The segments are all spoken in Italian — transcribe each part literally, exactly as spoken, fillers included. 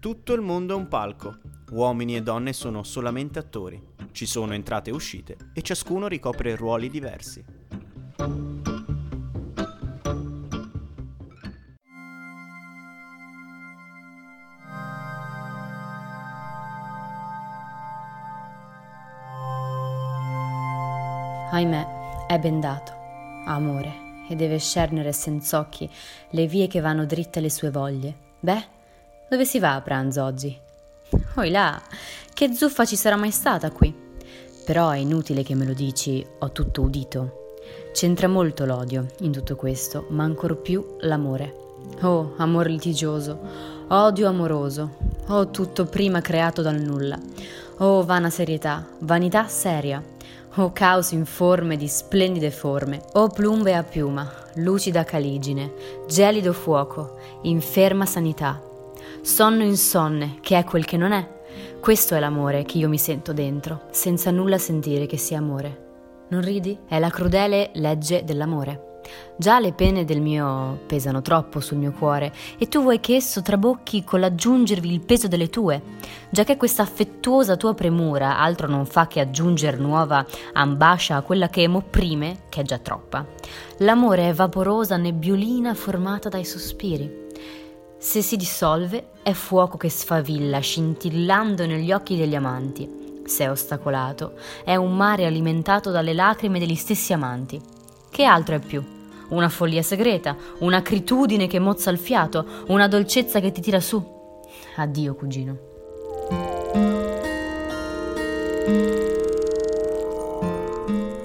Tutto il mondo è un palco. Uomini e donne sono solamente attori. Ci sono entrate e uscite e ciascuno ricopre ruoli diversi. Ahimè, è bendato, amore, e deve scernere senz'occhi le vie che vanno dritte alle sue voglie. Beh, dove si va a pranzo oggi? Oi là, che zuffa ci sarà mai stata qui? Però è inutile che me lo dici, ho tutto udito. C'entra molto l'odio in tutto questo, ma ancor più l'amore. Oh, amor litigioso, odio amoroso, oh tutto prima creato dal nulla. Oh, vana serietà, vanità seria. O caos informe di splendide forme, o plumbe a piuma, lucida caligine, gelido fuoco, inferma sanità, sonno insonne che è quel che non è. Questo è l'amore che io mi sento dentro, senza nulla sentire che sia amore. Non ridi? È la crudele legge dell'amore. Già le pene del mio pesano troppo sul mio cuore e tu vuoi che esso trabocchi con l'aggiungervi il peso delle tue, già che questa affettuosa tua premura altro non fa che aggiunger nuova ambascia a quella che m'opprime, che è già troppa. L'amore è vaporosa nebbiolina formata dai sospiri. Se si dissolve è fuoco che sfavilla scintillando negli occhi degli amanti. Se è ostacolato è un mare alimentato dalle lacrime degli stessi amanti. Che altro è più? Una follia segreta, un'acritudine che mozza il fiato, una dolcezza che ti tira su. Addio, cugino.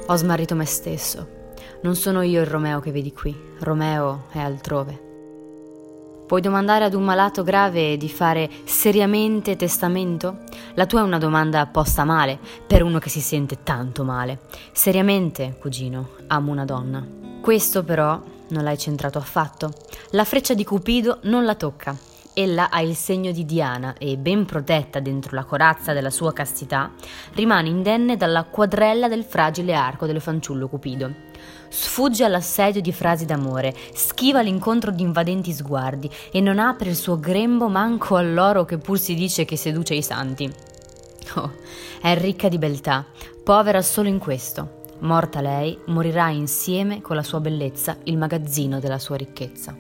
Ho smarrito me stesso. Non sono io il Romeo che vedi qui. Romeo è altrove. Puoi domandare ad un malato grave di fare seriamente testamento? La tua è una domanda posta male, per uno che si sente tanto male. Seriamente, cugino, amo una donna. Questo però non l'hai centrato affatto. La freccia di Cupido non la tocca. Ella ha il segno di Diana e, ben protetta dentro la corazza della sua castità, rimane indenne dalla quadrella del fragile arco del fanciullo Cupido. Sfugge all'assedio di frasi d'amore, schiva l'incontro di invadenti sguardi e non apre il suo grembo manco all'oro che pur si dice che seduce i santi. Oh, è ricca di beltà, povera solo in questo. Morta lei, morirà insieme con la sua bellezza il magazzino della sua ricchezza.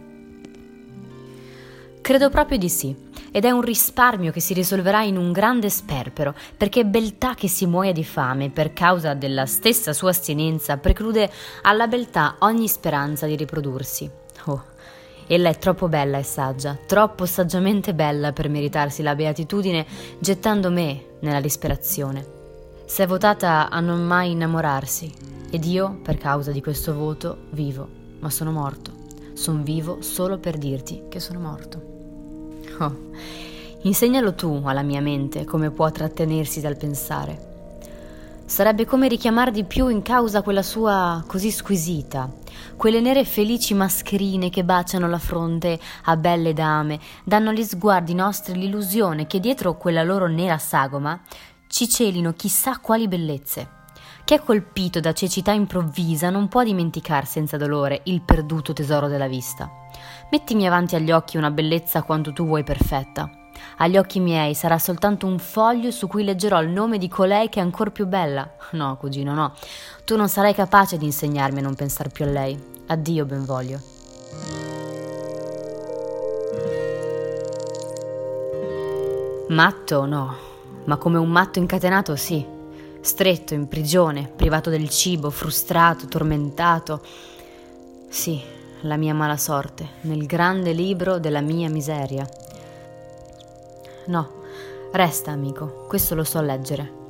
Credo proprio di sì, ed è un risparmio che si risolverà in un grande sperpero, perché beltà che si muoia di fame per causa della stessa sua astinenza preclude alla beltà ogni speranza di riprodursi. Oh, ella è troppo bella e saggia, troppo saggiamente bella per meritarsi la beatitudine, gettando me nella disperazione. Si è votata a non mai innamorarsi, ed io, per causa di questo voto, vivo, ma sono morto. Son vivo solo per dirti che sono morto. Oh, insegnalo tu alla mia mente come può trattenersi dal pensare. Sarebbe come richiamar di più in causa quella sua così squisita, quelle nere felici mascherine che baciano la fronte a belle dame, danno agli sguardi nostri l'illusione che dietro quella loro nera sagoma ci celino chissà quali bellezze. Chi è colpito da cecità improvvisa non può dimenticare senza dolore il perduto tesoro della vista. Mettimi avanti agli occhi una bellezza quanto tu vuoi perfetta. Agli occhi miei sarà soltanto un foglio su cui leggerò il nome di colei che è ancor più bella. No, cugino, no. Tu non sarai capace di insegnarmi a non pensar più a lei. Addio, benvoglio. Matto, no. Ma come un matto incatenato, sì. Stretto, in prigione, privato del cibo, frustrato, tormentato. Sì, la mia mala sorte, nel grande libro della mia miseria. No, resta, amico, questo lo so leggere.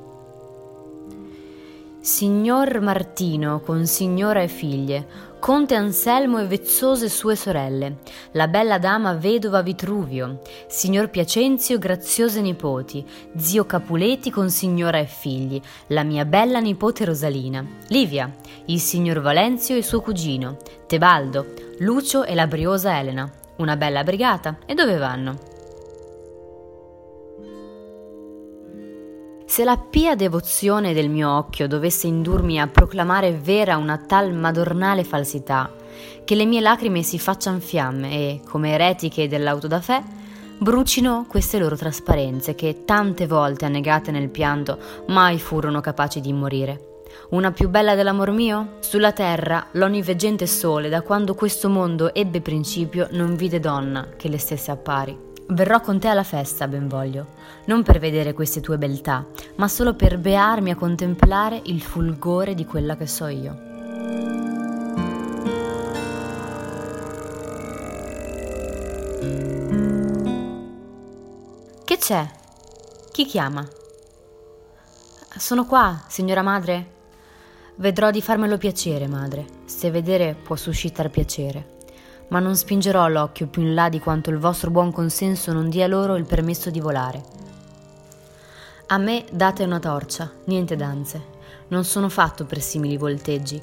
Signor Martino, con signora e figlie, conte Anselmo e vezzose sue sorelle, la bella dama vedova Vitruvio, signor Piacenzio graziose nipoti, zio Capuleti con signora e figli, la mia bella nipote Rosalina, Livia, il signor Valenzio e suo cugino, Tebaldo, Lucio e la briosa Elena, una bella brigata, e dove vanno? Se la pia devozione del mio occhio dovesse indurmi a proclamare vera una tal madornale falsità, che le mie lacrime si faccian fiamme e, come eretiche dell'autodafè, brucino queste loro trasparenze che, tante volte annegate nel pianto, mai furono capaci di morire. Una più bella dell'amor mio? Sulla terra, l'onniveggente sole, da quando questo mondo ebbe principio, non vide donna che le stesse appari. Verrò con te alla festa, ben voglio, non per vedere queste tue beltà, ma solo per bearmi a contemplare il fulgore di quella che so io. Che c'è? Chi chiama? Sono qua, signora madre. Vedrò di farmelo piacere, madre, se vedere può suscitar piacere. Ma non spingerò l'occhio più in là di quanto il vostro buon consenso non dia loro il permesso di volare. A me date una torcia, niente danze. Non sono fatto per simili volteggi.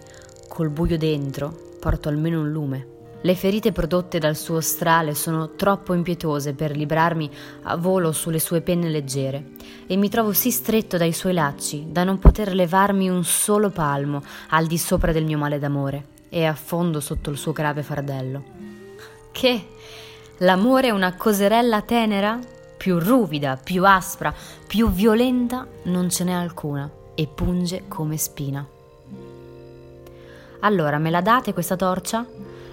Col buio dentro porto almeno un lume. Le ferite prodotte dal suo strale sono troppo impietose per librarmi a volo sulle sue penne leggere, e mi trovo sì stretto dai suoi lacci da non poter levarmi un solo palmo al di sopra del mio male d'amore, e affondo sotto il suo grave fardello. Che? L'amore è una coserella tenera? Più ruvida, più aspra, più violenta non ce n'è alcuna, e punge come spina. Allora, me la date questa torcia?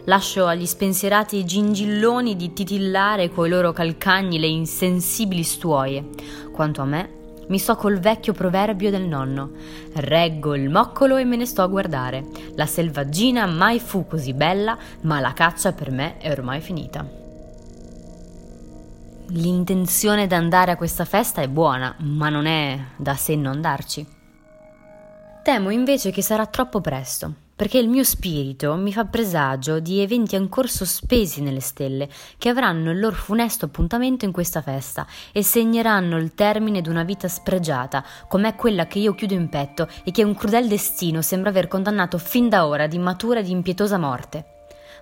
Lascio agli spensierati gingilloni di titillare coi loro calcagni le insensibili stuoie. Quanto a me, mi sto col vecchio proverbio del nonno. Reggo il moccolo e me ne sto a guardare. La selvaggina mai fu così bella, ma la caccia per me è ormai finita. L'intenzione d'andare a questa festa è buona, ma non è da sé non andarci. Temo invece che sarà troppo presto, perché il mio spirito mi fa presagio di eventi ancor sospesi nelle stelle, che avranno il loro funesto appuntamento in questa festa e segneranno il termine di una vita spregiata, com'è quella che io chiudo in petto e che un crudel destino sembra aver condannato fin da ora di matura e di impietosa morte.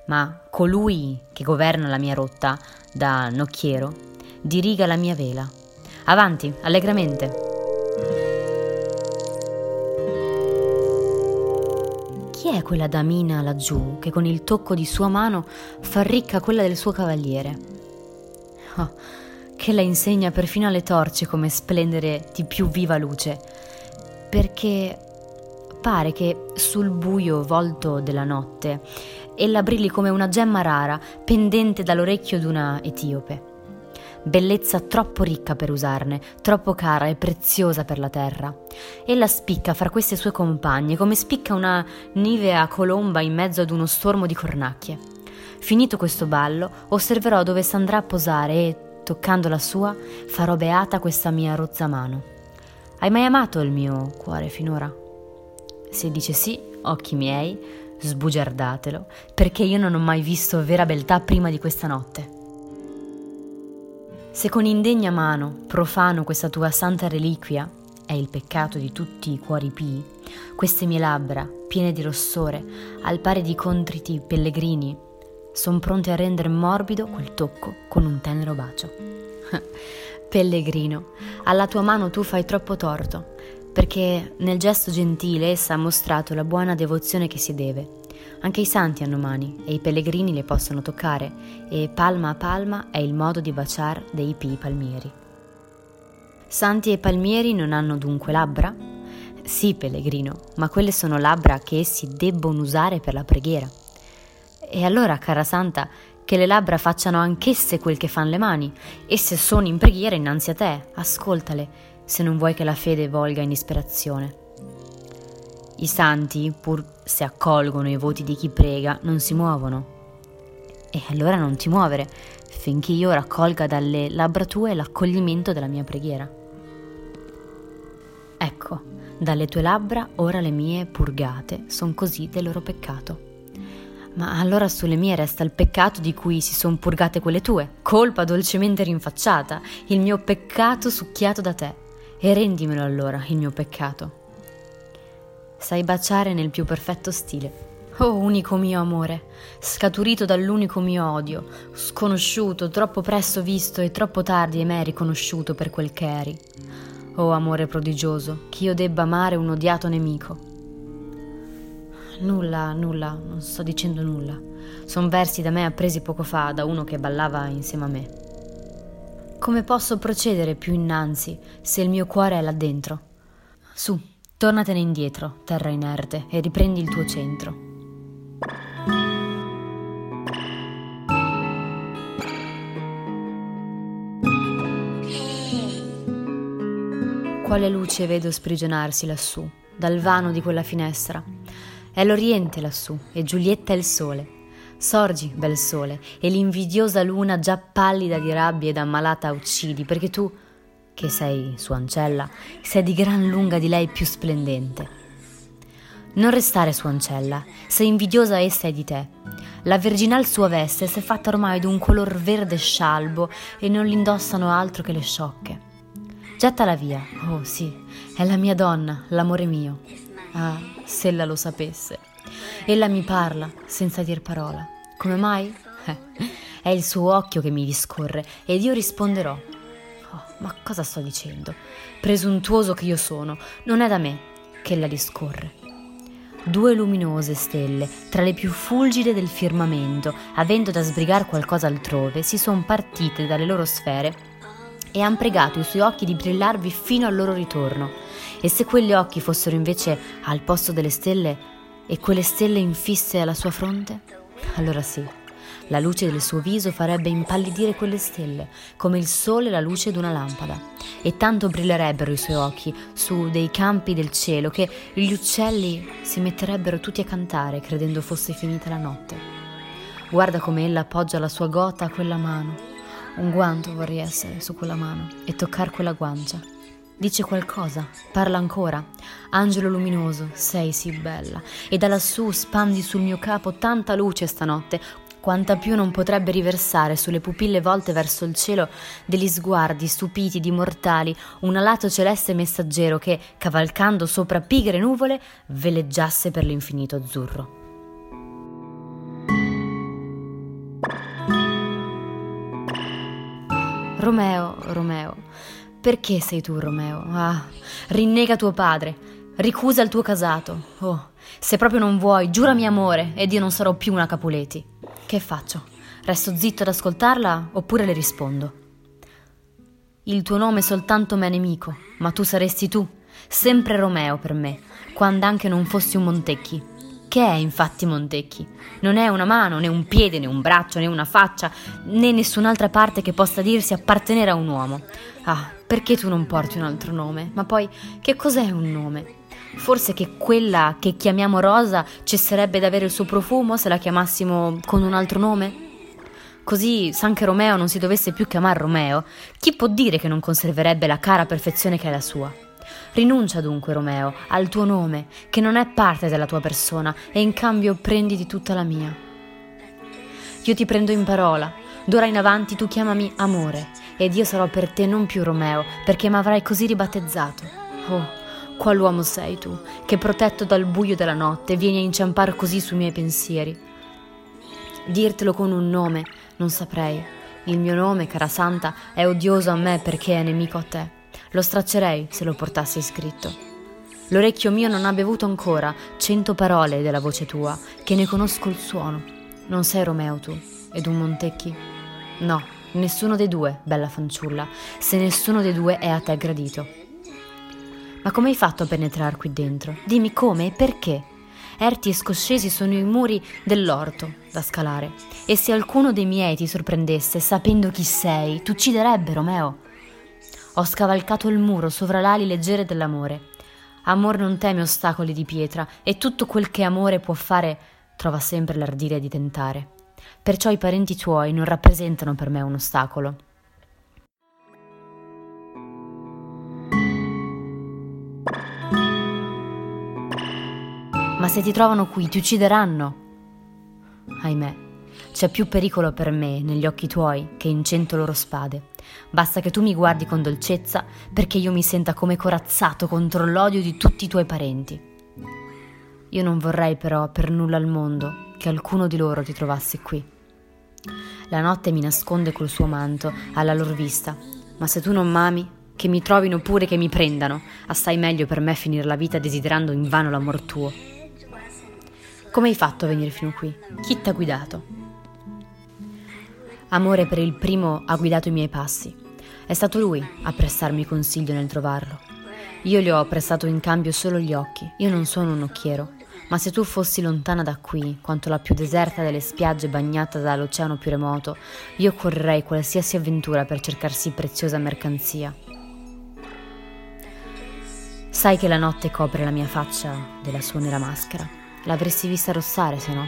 Ma colui che governa la mia rotta, da nocchiero, diriga la mia vela. Avanti, allegramente! Chi è quella damina laggiù che con il tocco di sua mano fa ricca quella del suo cavaliere? Oh, che la insegna perfino alle torce come splendere di più viva luce, perché pare che sul buio volto della notte ella brilli come una gemma rara pendente dall'orecchio d'una etiope. Bellezza troppo ricca per usarne, troppo cara e preziosa per la terra. Ella spicca fra queste sue compagne come spicca una nivea colomba in mezzo ad uno stormo di cornacchie. Finito questo ballo, osserverò dove s'andrà a posare e, toccando la sua, farò beata questa mia rozza mano. Hai mai amato il mio cuore finora? Se dice sì, occhi miei, sbugiardatelo, perché io non ho mai visto vera beltà prima di questa notte. Se con indegna mano profano questa tua santa reliquia, è il peccato di tutti i cuori pii, queste mie labbra, piene di rossore, al pari di contriti pellegrini, son pronte a rendere morbido quel tocco con un tenero bacio. Pellegrino, alla tua mano tu fai troppo torto, perché nel gesto gentile essa ha mostrato la buona devozione che si deve. Anche i santi hanno mani e i pellegrini le possono toccare, e palma a palma è il modo di baciar dei pii palmieri. Santi e palmieri non hanno dunque labbra? Sì, pellegrino, ma quelle sono labbra che essi debbono usare per la preghiera. E allora, cara santa, che le labbra facciano anch'esse quel che fan le mani, esse sono in preghiera innanzi a te, ascoltale, se non vuoi che la fede volga in disperazione. I santi, pur se accolgono i voti di chi prega, non si muovono. E allora non ti muovere, finché io raccolga dalle labbra tue l'accoglimento della mia preghiera. Ecco, dalle tue labbra ora le mie purgate son così del loro peccato. Ma allora sulle mie resta il peccato di cui si son purgate quelle tue, colpa dolcemente rinfacciata, il mio peccato succhiato da te, e rendimelo allora il mio peccato. Sai baciare nel più perfetto stile. Oh, unico mio amore, scaturito dall'unico mio odio, sconosciuto, troppo presto visto e troppo tardi e mai riconosciuto per quel che eri. Oh, amore prodigioso, ch'io debba amare un odiato nemico. Nulla, nulla, non sto dicendo nulla. Son versi da me appresi poco fa da uno che ballava insieme a me. Come posso procedere più innanzi se il mio cuore è là dentro? Su, tornatene indietro, terra inerte, e riprendi il tuo centro. Quale luce vedo sprigionarsi lassù, dal vano di quella finestra? È l'Oriente lassù, e Giulietta è il sole. Sorgi, bel sole, e l'invidiosa luna già pallida di rabbia ed ammalata uccidi, perché tu, che sei sua ancella, sei di gran lunga di lei più splendente. Non restare sua ancella, se invidiosa essa è di te. La virginal sua veste s'è fatta ormai d'un color verde scialbo e non l'indossano altro che le sciocche. Gettala via, oh sì, è la mia donna, l'amore mio. Ah, se ella lo sapesse. Ella mi parla, senza dir parola. Come mai? Eh, è il suo occhio che mi discorre ed io risponderò. Oh, ma cosa sto dicendo? Presuntuoso che io sono, non è da me che ella discorre. Due luminose stelle, tra le più fulgide del firmamento, avendo da sbrigar qualcosa altrove, si son partite dalle loro sfere e han pregato i suoi occhi di brillarvi fino al loro ritorno. E se quegli occhi fossero invece al posto delle stelle e quelle stelle infisse alla sua fronte, allora sì, la luce del suo viso farebbe impallidire quelle stelle come il sole la luce d'una lampada, e tanto brillerebbero i suoi occhi su dei campi del cielo che gli uccelli si metterebbero tutti a cantare credendo fosse finita la notte. Guarda come ella appoggia la sua gota a quella mano. Un guanto vorrei essere su quella mano e toccar quella guancia. Dice qualcosa, parla ancora. Angelo luminoso, sei sì bella, e da lassù spandi sul mio capo tanta luce stanotte, quanta più non potrebbe riversare sulle pupille volte verso il cielo degli sguardi stupiti di mortali un alato celeste messaggero che, cavalcando sopra pigre nuvole, veleggiasse per l'infinito azzurro. Romeo, Romeo, perché sei tu Romeo? Ah, rinnega tuo padre, ricusa il tuo casato. Oh, se proprio non vuoi, giurami amore ed io non sarò più una Capuleti. Che faccio? Resto zitto ad ascoltarla oppure le rispondo? Il tuo nome soltanto m'è nemico, ma tu saresti tu, sempre Romeo per me, quando anche non fossi un Montecchi. Che è infatti Montecchi? Non è una mano, né un piede, né un braccio, né una faccia, né nessun'altra parte che possa dirsi appartenere a un uomo. Ah, perché tu non porti un altro nome? Ma poi, che cos'è un nome? Forse che quella che chiamiamo Rosa cesserebbe d'avere il suo profumo se la chiamassimo con un altro nome? Così, se anche Romeo non si dovesse più chiamare Romeo, chi può dire che non conserverebbe la cara perfezione che è la sua? Rinuncia dunque, Romeo, al tuo nome, che non è parte della tua persona, e in cambio prenditi tutta la mia. Io ti prendo in parola, d'ora in avanti tu chiamami amore, ed io sarò per te non più Romeo, perché m'avrai così ribattezzato. Oh, qual'uomo sei tu, che protetto dal buio della notte vieni a inciampar così sui miei pensieri? Dirtelo con un nome non saprei. Il mio nome, cara santa, è odioso a me perché è nemico a te. Lo straccerei se lo portassi scritto. L'orecchio mio non ha bevuto ancora cento parole della voce tua, che ne conosco il suono. Non sei Romeo tu, ed un Montecchi? No, nessuno dei due, bella fanciulla, se nessuno dei due è a te gradito. Ma come hai fatto a penetrar qui dentro? Dimmi come e perché. Erti e scoscesi sono i muri dell'orto da scalare, e se alcuno dei miei ti sorprendesse, sapendo chi sei, t'ucciderebbe, Romeo. Ho scavalcato il muro sovra l'ali leggere dell'amore. Amor non teme ostacoli di pietra, e tutto quel che amore può fare trova sempre l'ardire di tentare. Perciò i parenti tuoi non rappresentano per me un ostacolo. Ma se ti trovano qui, ti uccideranno. Ahimè. C'è più pericolo per me negli occhi tuoi che in cento loro spade. Basta che tu mi guardi con dolcezza perché io mi senta come corazzato contro l'odio di tutti i tuoi parenti. Io non vorrei però per nulla al mondo che alcuno di loro ti trovasse qui. La notte mi nasconde col suo manto alla lor vista, ma se tu non m'ami, che mi trovino pure che mi prendano, assai meglio per me finir la vita desiderando invano l'amor tuo. Come hai fatto a venire fino qui? Chi t'ha guidato? Amore per il primo ha guidato i miei passi. È stato lui a prestarmi consiglio nel trovarlo. Io gli ho prestato in cambio solo gli occhi. Io non sono un occhiero, ma se tu fossi lontana da qui, quanto la più deserta delle spiagge bagnata dall'oceano più remoto, io correrei qualsiasi avventura per cercarsi preziosa mercanzia. Sai che la notte copre la mia faccia della sua nera maschera. L'avresti vista rossare, se no,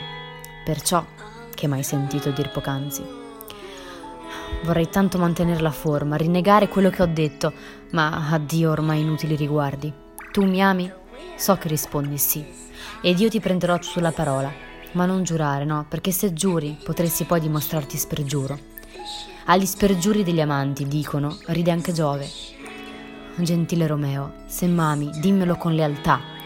per ciò che m'hai sentito dir poc'anzi. Vorrei tanto mantenere la forma, rinnegare quello che ho detto, ma addio ormai inutili riguardi. Tu mi ami? So che rispondi sì, ed io ti prenderò sulla parola, ma non giurare, no, perché se giuri potresti poi dimostrarti spergiuro. Agli spergiuri degli amanti, dicono, ride anche Giove. Gentile Romeo, se m'ami, dimmelo con lealtà.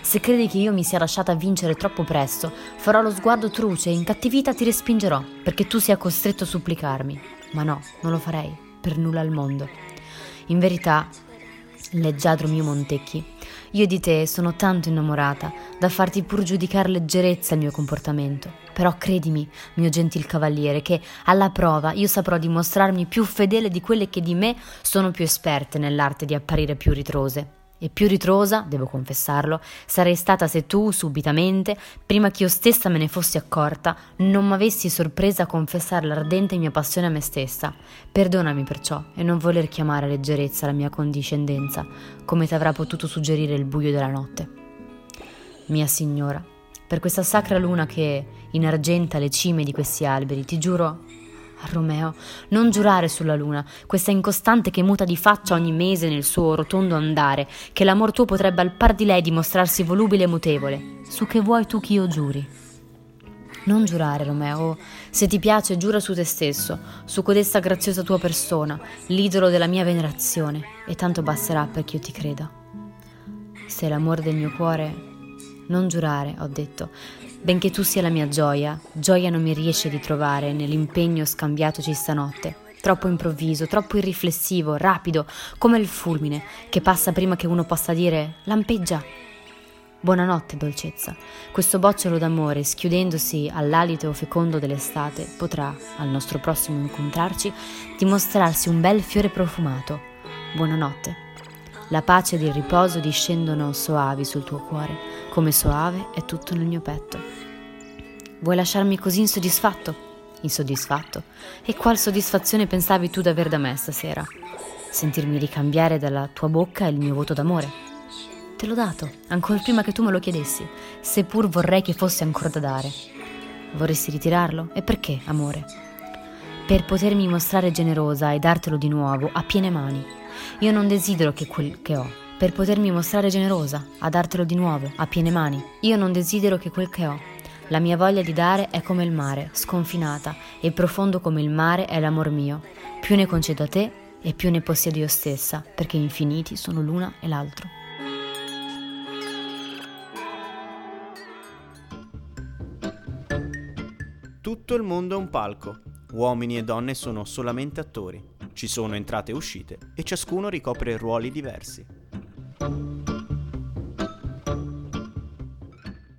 Se credi che io mi sia lasciata vincere troppo presto, farò lo sguardo truce e incattivita ti respingerò, perché tu sia costretto a supplicarmi. Ma no, non lo farei, per nulla al mondo. In verità, leggiadro mio Montecchi, io di te sono tanto innamorata da farti pur giudicare leggerezza il mio comportamento. Però credimi, mio gentil cavaliere, che alla prova io saprò dimostrarmi più fedele di quelle che di me sono più esperte nell'arte di apparire più ritrose. E più ritrosa, devo confessarlo, sarei stata se tu, subitamente, prima che io stessa me ne fossi accorta, non m'avessi sorpresa a confessare l'ardente mia passione a me stessa. Perdonami perciò e non voler chiamare a leggerezza la mia condiscendenza, come ti avrà potuto suggerire il buio della notte. Mia signora, per questa sacra luna che inargenta le cime di questi alberi, ti giuro... Romeo, non giurare sulla luna, questa incostante che muta di faccia ogni mese nel suo rotondo andare, che l'amor tuo potrebbe al par di lei dimostrarsi volubile e mutevole. Su che vuoi tu che io giuri? Non giurare, Romeo, se ti piace giura su te stesso, su codesta graziosa tua persona, l'idolo della mia venerazione, e tanto basterà perché io ti creda. Se l'amore del mio cuore... Non giurare, ho detto, benché tu sia la mia gioia, gioia non mi riesce di trovare nell'impegno scambiatoci stanotte, troppo improvviso, troppo irriflessivo, rapido, come il fulmine che passa prima che uno possa dire lampeggia. Buonanotte, dolcezza, questo bocciolo d'amore, schiudendosi all'alito fecondo dell'estate, potrà, al nostro prossimo incontrarci, dimostrarsi un bel fiore profumato. Buonanotte. La pace ed il riposo discendono soavi sul tuo cuore, come soave è tutto nel mio petto. Vuoi lasciarmi così insoddisfatto? Insoddisfatto? E qual soddisfazione pensavi tu d'aver da me stasera? Sentirmi ricambiare dalla tua bocca il mio voto d'amore? Te l'ho dato, ancor prima che tu me lo chiedessi, seppur vorrei che fosse ancora da dare. Vorresti ritirarlo? E perché, amore? Per potermi mostrare generosa e dartelo di nuovo a piene mani. Io non desidero che quel che ho, per potermi mostrare generosa, a dartelo di nuovo, a piene mani. Io non desidero che quel che ho. La mia voglia di dare è come il mare, sconfinata, e profondo come il mare è l'amor mio. Più ne concedo a te, e più ne possiedo io stessa, perché infiniti sono l'una e l'altro. Tutto il mondo è un palco. Uomini e donne sono solamente attori. Ci sono entrate e uscite e ciascuno ricopre ruoli diversi.